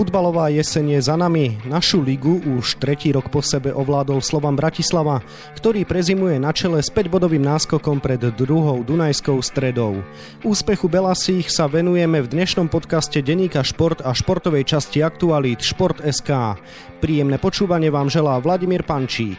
Futbalová jeseň je za nami. Našu ligu už tretí rok po sebe ovládol Slovan Bratislava, ktorý prezimuje na čele s 5-bodovým náskokom pred druhou Dunajskou Stredou. Úspechu Belasích sa venujeme v dnešnom podcaste denníka Šport a športovej časti aktualít Šport.sk. Príjemné počúvanie vám želá Vladimír Pančík.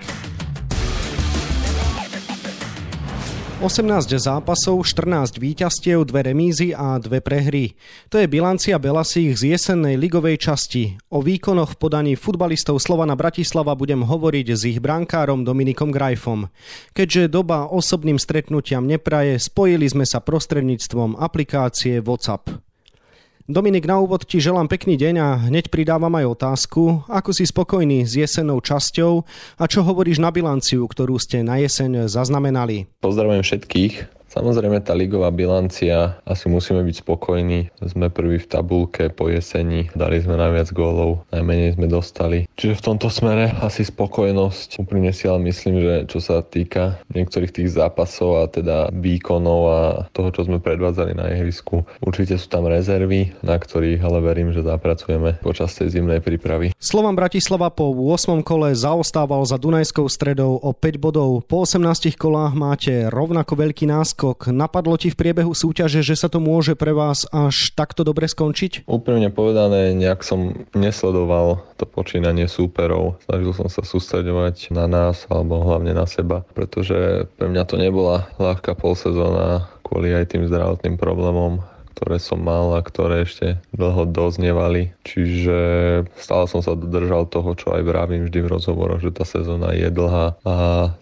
18 zápasov, 14 víťazstiev, 2 remízy a 2 prehry. To je bilancia Belasích z jesennej ligovej časti. O výkonoch v podaní futbalistov Slovana Bratislava budem hovoriť s ich brankárom Dominikom Greifom. Keďže doba osobným stretnutiam nepraje, spojili sme sa prostredníctvom aplikácie WhatsApp. Dominik, na úvod ti želám pekný deň a hneď pridávam aj otázku, ako si spokojný s jesennou časťou a čo hovoríš na bilanciu, ktorú ste na jeseň zaznamenali? Pozdravujem všetkých. Samozrejme, tá ligová bilancia, asi musíme byť spokojní. Sme prví v tabuľke po jeseni, dali sme najviac gólov, najmenej sme dostali. Čiže v tomto smere asi spokojnosť. Úprimne si ale myslím, že čo sa týka niektorých tých zápasov a teda výkonov a toho, čo sme predvádzali na ihrisku, určite sú tam rezervy, na ktorých ale verím, že zapracujeme počas tej zimnej prípravy. Slovan Bratislava po 8. kole zaostával za Dunajskou Stredou o 5 bodov. Po 18 kolách máte rovnako veľký náskok. Napadlo ti v priebehu súťaže, že sa to môže pre vás až takto dobre skončiť? Úprimne povedané, nejak som nesledoval to počínanie súperov. Snažil som sa sústreďovať na nás alebo hlavne na seba, pretože pre mňa to nebola ľahká polsezóna kvôli aj tým zdravotným problémom, ktoré som mal a ktoré ešte dlho doznievali. Čiže stále som sa dodržal toho, čo aj vravím vždy v rozhovoroch, že tá sezóna je dlhá a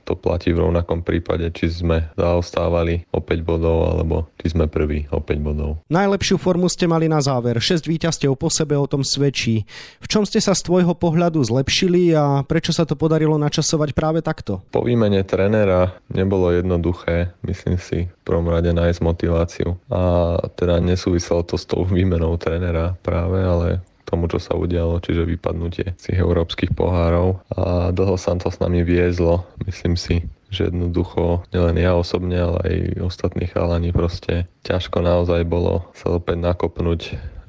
to platí v rovnakom prípade, či sme zaostávali o 5 bodov alebo či sme prví o 5 bodov. Najlepšiu formu ste mali na záver. 6 víťazstiev po sebe o tom svedčí. V čom ste sa z tvojho pohľadu zlepšili a prečo sa to podarilo načasovať práve takto? Po výmene trénera nebolo jednoduché, myslím si, v prvom rade nájsť motiváciu a teda nesúviselo to s tou výmenou trénera práve, ale tomu, čo sa udialo, čiže vypadnutie z tých európskych pohárov. A dlho sa to s nami viezlo, myslím si, že jednoducho, nielen ja osobne, ale aj ostatní chalani, proste ťažko naozaj bolo sa opäť nakopnúť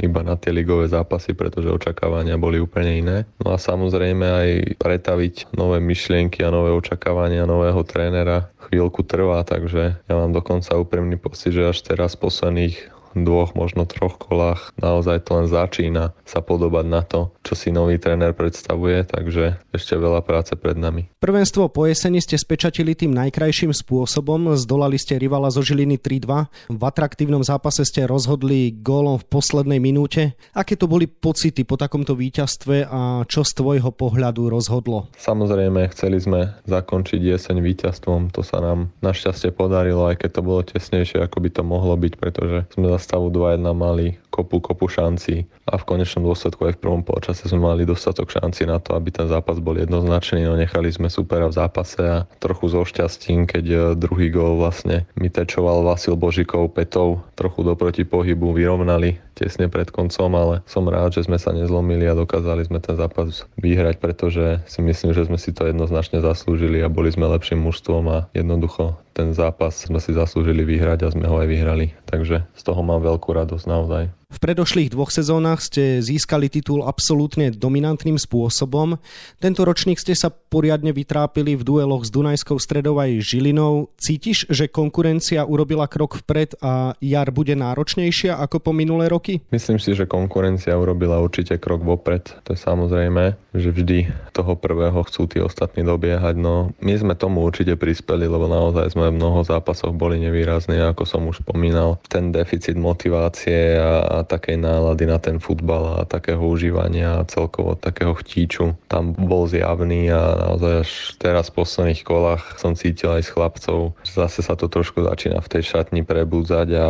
iba na tie ligové zápasy, pretože očakávania boli úplne iné. No a samozrejme aj pretaviť nové myšlienky a nové očakávania nového trénera chvíľku trvá, takže ja mám dokonca úprimný pocit, že až teraz posledných dvoch, možno troch kolách naozaj to len začína sa podobať na to, čo si nový tréner predstavuje, takže ešte veľa práce pred nami. Prvenstvo po jeseni ste spečatili tým najkrajším spôsobom, zdolali ste rivala zo Žiliny 3-2, v atraktívnom zápase ste rozhodli gólom v poslednej minúte. Aké to boli pocity po takomto víťazstve a čo z tvojho pohľadu rozhodlo? Samozrejme, chceli sme zakončiť jeseň víťazstvom, to sa nám našťastie podarilo, aj keď to bolo tesnejšie, ako by to mohlo byť, pretože sme stavu 2-1 mali kopu šanci a v konečnom dôsledku aj v prvom polčase sme mali dostatok šanci na to, aby ten zápas bol jednoznačný, no nechali sme supera v zápase a trochu zo šťastím, keď druhý gól vlastne mitečoval Vasil Božikov petou, trochu do protipohybu vyrovnali tesne pred koncom, ale som rád, že sme sa nezlomili a dokázali sme ten zápas vyhrať, pretože si myslím, že sme si to jednoznačne zaslúžili a boli sme lepším mužstvom a jednoducho ten zápas sme si zaslúžili vyhrať a sme ho aj vyhrali. Takže z toho mám veľkú radosť naozaj. V predošlých dvoch sezónach ste získali titul absolútne dominantným spôsobom. Tento ročník ste sa poriadne vytrápili v dueloch s Dunajskou Stredou aj Žilinou. Cítiš, že konkurencia urobila krok vpred a jar bude náročnejšia ako po minulé roky? Myslím si, že konkurencia urobila určite krok vopred. To je samozrejme, že vždy toho prvého chcú tí ostatní dobiehať. No my sme tomu určite prispeli, lebo naozaj sme v mnoho zápasoch boli nevýrazní, ako som už spomínal. Ten deficit motivácie a takej nálady na ten futbal a takého užívania a celkovo takého chtíču tam bol zjavný a naozaj až teraz v posledných kolách som cítil aj s chlapcov, že zase sa to trošku začína v tej šatni prebudzať a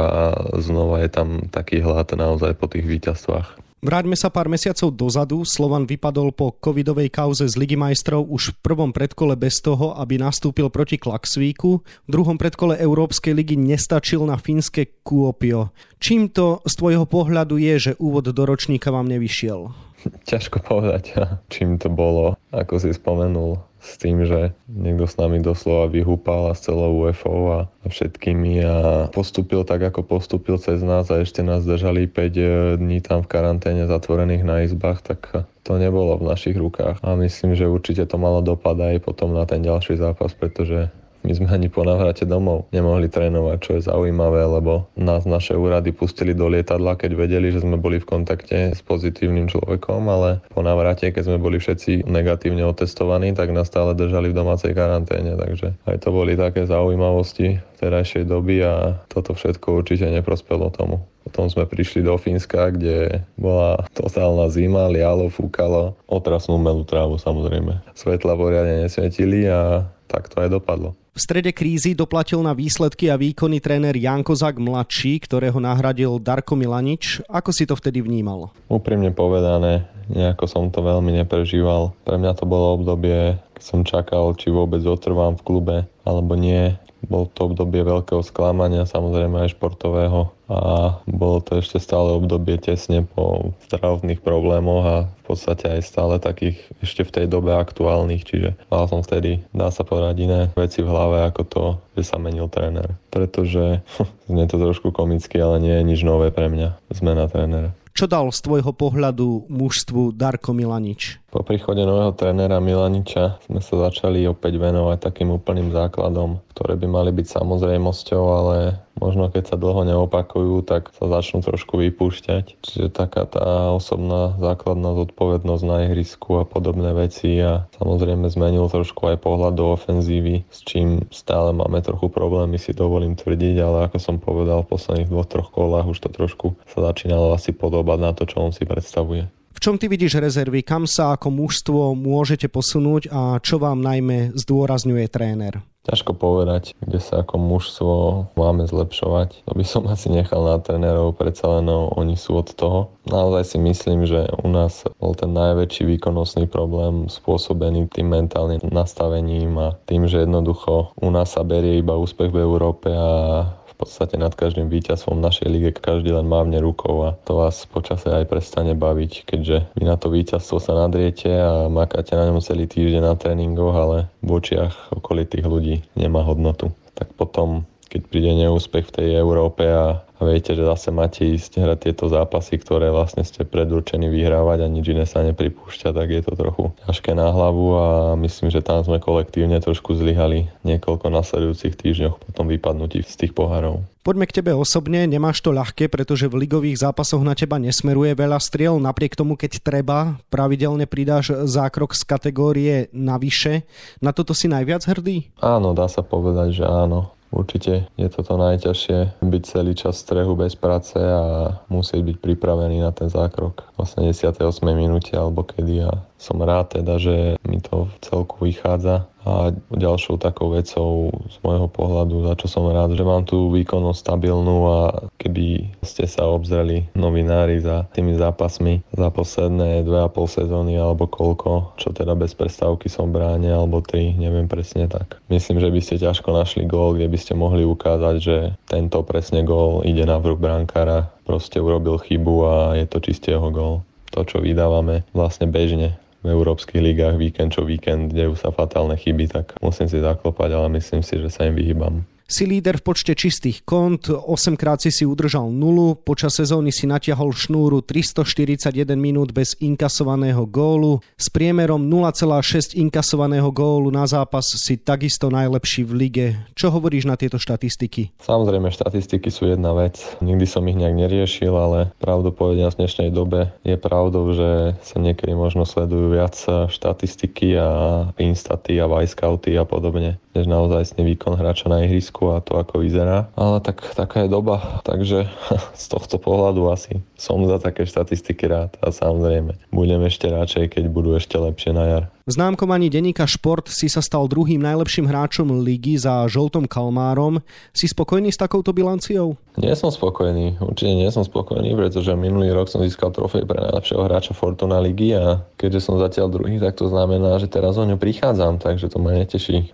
znova je tam taký hlad naozaj po tých víťazstvách. Vráťme sa pár mesiacov dozadu. Slovan vypadol po covidovej kauze z Ligy majstrov už v prvom predkole bez toho, aby nastúpil proti Klaksvíku. V druhom predkole Európskej ligy nestačil na fínske Kuopio. Čím to z tvojho pohľadu je, že úvod do ročníka vám nevyšiel? Ťažko povedať, čím to bolo, ako si spomenul. s tým, že niekto s nami doslova vyhúpal a s celou UFO a všetkými a postúpil tak, ako postúpil cez nás a ešte nás držali 5 dní tam v karanténe zatvorených na izbách, tak to nebolo v našich rukách a myslím, že určite to malo dopad aj potom na ten ďalší zápas, pretože my sme ani po návrate domov nemohli trénovať, čo je zaujímavé, lebo nás naše úrady pustili do lietadla, keď vedeli, že sme boli v kontakte s pozitívnym človekom, ale po návrate, keď sme boli všetci negatívne otestovaní, tak nás stále držali v domácej karanténe. Takže aj to boli také zaujímavosti terajšej doby a toto všetko určite neprospelo tomu. Potom sme prišli do Fínska, kde bola totálna zima, lialo, fúkalo, otrasnú umelú trávu samozrejme. Svetla poriadne nesvietili a tak to aj dopadlo. V strede krízy doplatil na výsledky a výkony tréner Ján Kozák mladší, ktorého nahradil Darko Milanič. Ako si to vtedy vnímal? Úprimne povedané, nejako som to veľmi neprežíval. Pre mňa to bolo obdobie, keď som čakal, či vôbec zotrvám v klube, alebo nie. Bolo to obdobie veľkého sklamania, samozrejme aj športového. A bolo to ešte stále obdobie tesne po zdravotných problémoch a v podstate aj stále takých ešte v tej dobe aktuálnych, čiže mal som vtedy, dá sa povedať, iné veci v hlave ako to, že sa menil tréner. Pretože, znie to trošku komicky, ale nie je nič nové pre mňa, zmena trénera. Čo dal z tvojho pohľadu mužstvu Darko Milanič? Po príchode nového trénera Milaniča sme sa začali opäť venovať takým úplným základom, ktoré by mali byť samozrejmosťou, ale možno keď sa dlho neopakujú, tak sa začnú trošku vypúšťať. Čiže taká tá osobná základná zodpovednosť na ihrisku a podobné veci a samozrejme zmenil trošku aj pohľad do ofenzívy, s čím stále máme trochu problémy, si dovolím tvrdiť, ale ako som povedal, v posledných 2-3 kolách už to trošku sa začínalo asi podobať na to, čo on si predstavuje. V čom ty vidíš rezervy? Kam sa ako mužstvo môžete posunúť a čo vám najmä zdôrazňuje tréner? Ťažko povedať, kde sa ako mužstvo máme zlepšovať. To by som asi nechal na trénerov, predsa len oni sú od toho. Naozaj si myslím, že u nás bol ten najväčší výkonnostný problém spôsobený tým mentálnym nastavením a tým, že jednoducho u nás sa berie iba úspech v Európe a v podstate nad každým víťazstvom našej lige každý len mávne rukou a to vás počase aj prestane baviť, keďže vy na to víťazstvo sa nadriete a makáte na ňom celý týždeň na tréningoch, ale v očiach okolitých ľudí nemá hodnotu. Tak potom, keď príde neúspech v tej Európe a viete, že zase máte ísť hrať tieto zápasy, ktoré vlastne ste predurčení vyhrávať a nič iné sa nepripúšťa, tak je to trochu ťažké na hlavu a myslím, že tam sme kolektívne trošku zlyhali niekoľko nasledujúcich týždňoch po tom vypadnutí z tých pohárov. Poďme k tebe osobne, nemáš to ľahké, pretože v ligových zápasoch na teba nesmeruje veľa striel, napriek tomu, keď treba, pravidelne pridáš zákrok z kategórie navyše. Na toto si najviac hrdý? Áno, dá sa povedať, že áno. Určite je toto najťažšie, byť celý čas v strehu bez práce a musieť byť pripravený na ten zákrok v 88. minúte alebo kedy a som rád teda, že mi to v celku vychádza. A ďalšou takou vecou z môjho pohľadu, za čo som rád, že mám tú výkonnosť stabilnú a keby ste sa obzreli novinári za tými zápasmi za posledné 2,5 sezóny alebo koľko, čo teda bez prestávky som bráne alebo 3, neviem presne tak. Myslím, že by ste ťažko našli gól, kde by ste mohli ukázať, že tento presne gól ide na vrúk brankára, proste urobil chybu a je to čiste jeho gól. To, čo vydávame vlastne bežne v európskych ligách víkend čo víkend, dejú sa fatálne chyby, tak musím si zaklopať, ale myslím si, že sa im vyhýbam. Si líder v počte čistých kont, 8-krát si udržal nulu, počas sezóny si natiahol šnúru 341 minút bez inkasovaného gólu, s priemerom 0,6 inkasovaného gólu na zápas si takisto najlepší v lige. Čo hovoríš na tieto štatistiky? Samozrejme, štatistiky sú jedna vec, nikdy som ich nejak neriešil, ale pravdu povedať v dnešnej dobe je pravdou, že sa niekedy možno sledujú viac štatistiky a instaty a vajskauty a podobne, než naozajstný výkon hráča na ihrisku a to ako vyzerá, ale taká je doba, takže z tohto pohľadu asi som za také štatistiky rád a samozrejme budem ešte radšej, keď budú ešte lepšie na jar. V známkovaní denníka Šport si sa stal druhým najlepším hráčom ligy za Žoltom Kalmárom. Si spokojný s takouto bilanciou? Nie som spokojný, určite nie som spokojný, pretože minulý rok som získal trofej pre najlepšieho hráča Fortuna Ligy a keďže som zatiaľ druhý, tak to znamená, že teraz o ňu prichádzam, takže to ma neteší.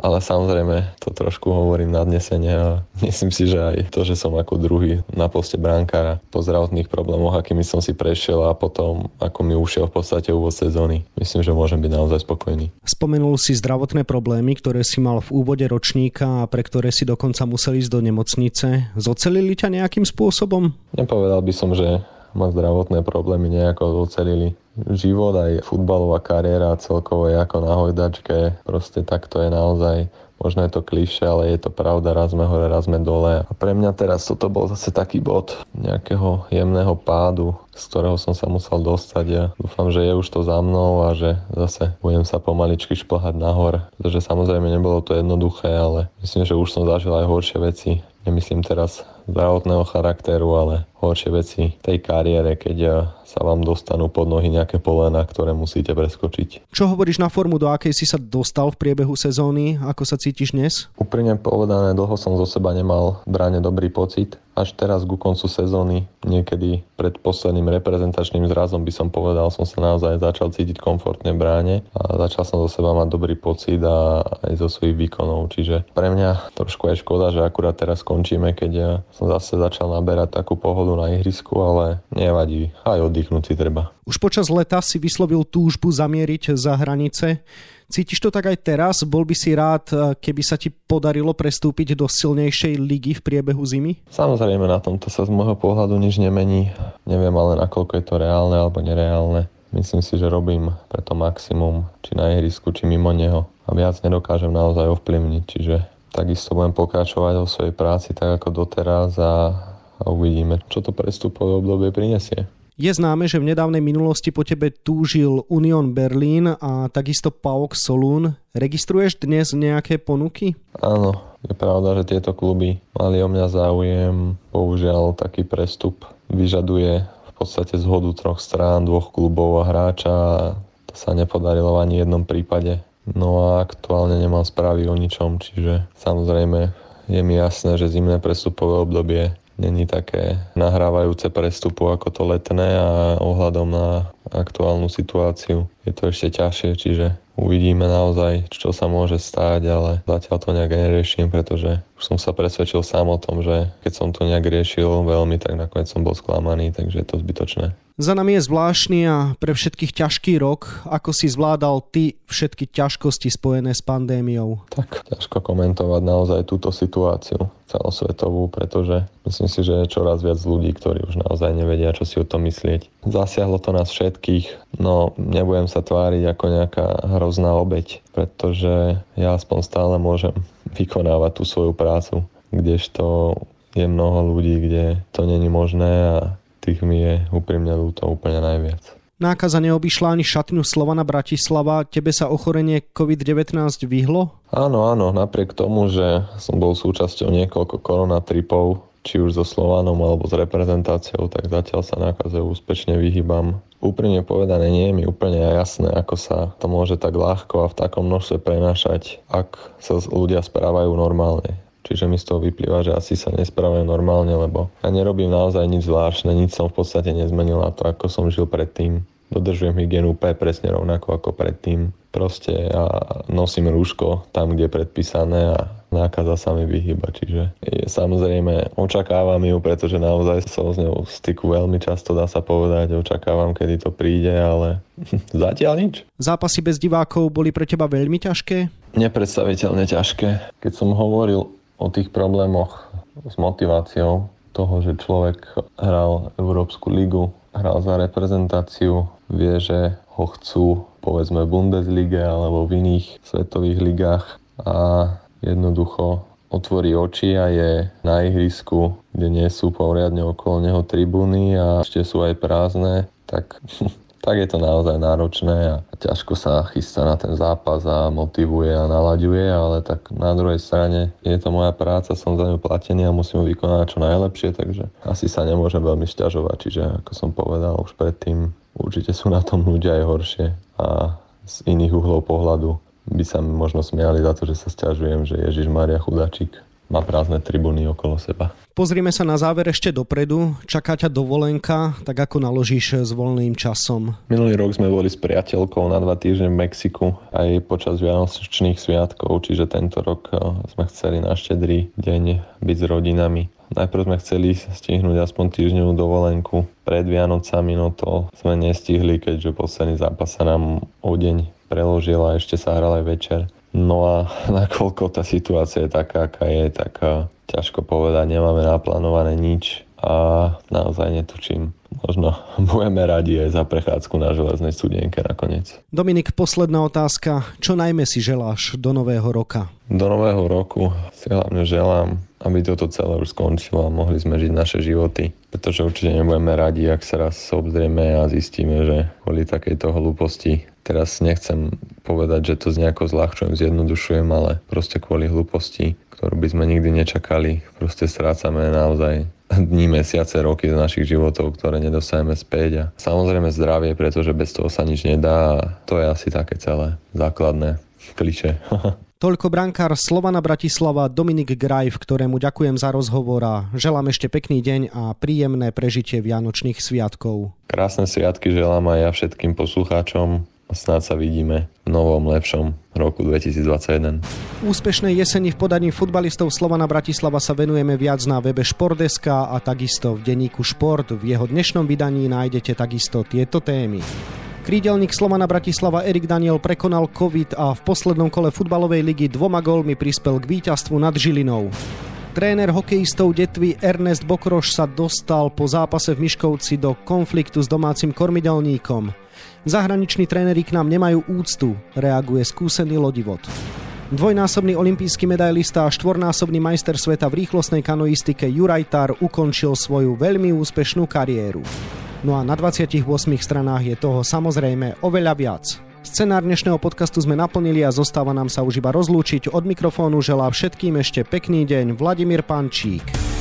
Ale samozrejme, to trošku hovorím nadnesenie a myslím si, že aj to, že som ako druhý na poste brankára po zdravotných problémoch, akými som si prešiel a potom ako mi ušiel v podstate úvod sezóny. Myslím, že môžem byť naozaj spokojní. Spomenul si zdravotné problémy, ktoré si mal v úvode ročníka a pre ktoré si dokonca musel ísť do nemocnice. Zocelili ťa nejakým spôsobom? Nepovedal by som, že ma zdravotné problémy nejako zocelili. Život, aj futbalová kariéra celkovo je ako na hojdačke. Proste takto je naozaj, možno je to klišé, ale je to pravda, raz sme hore, raz sme dole. A pre mňa teraz toto bol zase taký bod nejakého jemného pádu, z ktorého som sa musel dostať. Ja dúfam, že je už to za mnou a že zase budem sa pomaličky šplhať nahor. Pretože samozrejme nebolo to jednoduché, ale myslím, že už som zažil aj horšie veci. Nemyslím teraz zdravotného charakteru, ale horšie veci v tej kariére, keď sa vám dostanú pod nohy nejaké polena, ktoré musíte preskočiť. Čo hovoríš na formu, do akej si sa dostal v priebehu sezóny? Ako sa cítiš dnes? Úprimne povedané, dlho som zo seba nemal bráne dobrý pocit. Až teraz ku koncu sezóny, niekedy pred posledným reprezentačným zrazom by som povedal, som sa naozaj začal cítiť komfortne v bráne a začal som zo seba mať dobrý pocit a aj zo svojich výkonov. Čiže pre mňa trošku je škoda, že akurát teraz končíme, keď ja som zase začal naberať takú pohodu na ihrisku, ale nevadí, aj oddychnúť si treba. Už počas leta si vyslovil túžbu zamieriť za hranice. Cítiš to tak aj teraz? Bol by si rád, keby sa ti podarilo prestúpiť do silnejšej ligy v priebehu zimy? Samozrejme, na tomto sa z môjho pohľadu nič nemení. Neviem ale, nakoľko je to reálne alebo nereálne. Myslím si, že robím preto maximum, či na ihrisku, či mimo neho. A viac nedokážem naozaj ovplyvniť, čiže takisto budem pokračovať vo svojej práci tak ako doteraz a uvidíme, čo to prestupové obdobie prinesie. Je známe, že v nedávnej minulosti po tebe túžil Union Berlin a takisto PAOK Solún. Registruješ dnes nejaké ponuky? Áno, je pravda, že tieto kluby mali o mňa záujem. Bohužiaľ, taký prestup vyžaduje v podstate zhodu troch strán, dvoch klubov a hráča. To sa nepodarilo v ani jednom prípade. No a aktuálne nemám správy o ničom, čiže samozrejme je mi jasné, že zimné prestupové obdobie není také nahrávajúce prestupu ako to letné a ohľadom na aktuálnu situáciu je to ešte ťažšie, čiže uvidíme naozaj, čo sa môže stáť, ale zatiaľ to nejak neriešim, pretože už som sa presvedčil sám o tom, že keď som to nejak riešil veľmi, tak nakoniec som bol sklamaný, takže je to zbytočné. Za nami je zvláštny a pre všetkých ťažký rok. Ako si zvládal ty všetky ťažkosti spojené s pandémiou? Tak ťažko komentovať naozaj túto situáciu celosvetovú, pretože myslím si, že je čoraz viac ľudí, ktorí už naozaj nevedia, čo si o tom myslieť. Zasiahlo to nás všetkých, no nebudem sa tváriť ako nejaká hrozná obeť, pretože ja aspoň stále môžem vykonávať tú svoju prácu, kdežto je mnoho ľudí, kde to není možné a tých mi je úprimne ľúto úplne najviac. Nákaza neobyšla ani šatňu Slovana Bratislava. Tebe sa ochorenie COVID-19 vyhlo? Áno, áno. Napriek tomu, že som bol súčasťou niekoľko koronatripov, či už so Slovanom alebo s reprezentáciou, tak zatiaľ sa nákaze úspešne vyhýbam. Úprimne povedané, nie je mi úplne jasné, ako sa to môže tak ľahko a v takom množstve prenášať, ak sa ľudia správajú normálne. Čiže mi z toho vyplýva, že asi sa nespravujem normálne, lebo ja nerobím naozaj nič zvláštne, nič som v podstate nezmenil na to, ako som žil predtým. Dodržujem hygienu úplne presne rovnako ako predtým. Proste ja nosím rúško tam, kde je predpísané a nákaza sa mi vyhýba. Čiže je, samozrejme očakávam ju, pretože naozaj som s ňou v styku veľmi často, dá sa povedať. Očakávam, kedy to príde, ale zatiaľ nič. Zápasy bez divákov boli pre teba veľmi ťažké? Nepredstaviteľne ťažké. Keď som hovoril o tých problémoch s motiváciou toho, že človek hral Európsku ligu, hral za reprezentáciu, vie, že ho chcú povedzme v Bundeslige alebo v iných svetových ligách a jednoducho otvorí oči a je na ihrisku, kde nie sú poriadne okolo neho tribúny a ešte sú aj prázdne, tak je to naozaj náročné a ťažko sa chystá na ten zápas a motivuje a nalaďuje, ale tak na druhej strane je to moja práca, som za ňu platený a musím ju vykonať čo najlepšie, takže asi sa nemôžem veľmi sťažovať, čiže ako som povedal už predtým, určite sú na tom ľudia aj horšie a z iných uhlov pohľadu by sa mi možno smiali za to, že sa sťažujem, že Ježišmária chudáčik má prázdne tribúny okolo seba. Pozrime sa na záver ešte dopredu. Čaká ťa dovolenka, tak ako naložíš s voľným časom? Minulý rok sme boli s priateľkou na 2 týždne v Mexiku aj počas vianočných sviatkov, čiže tento rok sme chceli na Štedrý deň byť s rodinami. Najprv sme chceli stihnúť aspoň týždňovú dovolenku pred Vianocami, no to sme nestihli, keďže posledný zápas sa nám o deň preložil a ešte sa hral aj večer. No a nakoľko tá situácia je taká, aká je, tak ťažko povedať, nemáme naplánované nič a naozaj netučím. Možno budeme radi aj za prechádzku na železnej studienke nakoniec. Dominik, posledná otázka. Čo najmä si želáš do nového roka? Do nového roku si hlavne želám, aby toto celé už skončilo a mohli sme žiť naše životy. Pretože určite nebudeme radi, ak sa raz obzrieme a zistíme, že kvôli takejto hlúposti. Teraz nechcem povedať, že to nejako zľahčujem, zjednodušujem, ale proste kvôli hlúposti, ktorú by sme nikdy nečakali, proste strácame naozaj dní, mesiace, roky z našich životov, ktoré nedosajeme späť. A samozrejme zdravie, pretože bez toho sa nič nedá a to je asi také celé základné klišé. Toľko brankár Slovana Bratislava Dominik Greif, ktorému ďakujem za rozhovor a želám ešte pekný deň a príjemné prežitie vianočných sviatkov. Krásne sviatky želám aj ja všetkým poslucháčom. Snáď sa vidíme v novom, lepšom roku 2021. Úspešnej jeseni v podaní futbalistov Slovana Bratislava sa venujeme viac na webe Športdeska a takisto v denníku Šport. V jeho dnešnom vydaní nájdete takisto tieto témy. Krídelník Slovana Bratislava Erik Daniel prekonal COVID a v poslednom kole futbalovej ligy 2 gólmi prispel k víťazstvu nad Žilinou. Tréner hokejistov Detvy Ernest Bokroš sa dostal po zápase v Miškovci do konfliktu s domácim kormidelníkom. Zahraniční tréneri k nám nemajú úctu, reaguje skúsený lodivod. Dvojnásobný olympijský medailista a 4-násobný majster sveta v rýchlostnej kanoistike Juraj Tar ukončil svoju veľmi úspešnú kariéru. No a na 28 stranách je toho samozrejme oveľa viac. Scenár dnešného podcastu sme naplnili a zostáva nám sa už iba rozlúčiť. Od mikrofónu želá všetkým ešte pekný deň Vladimír Pančík.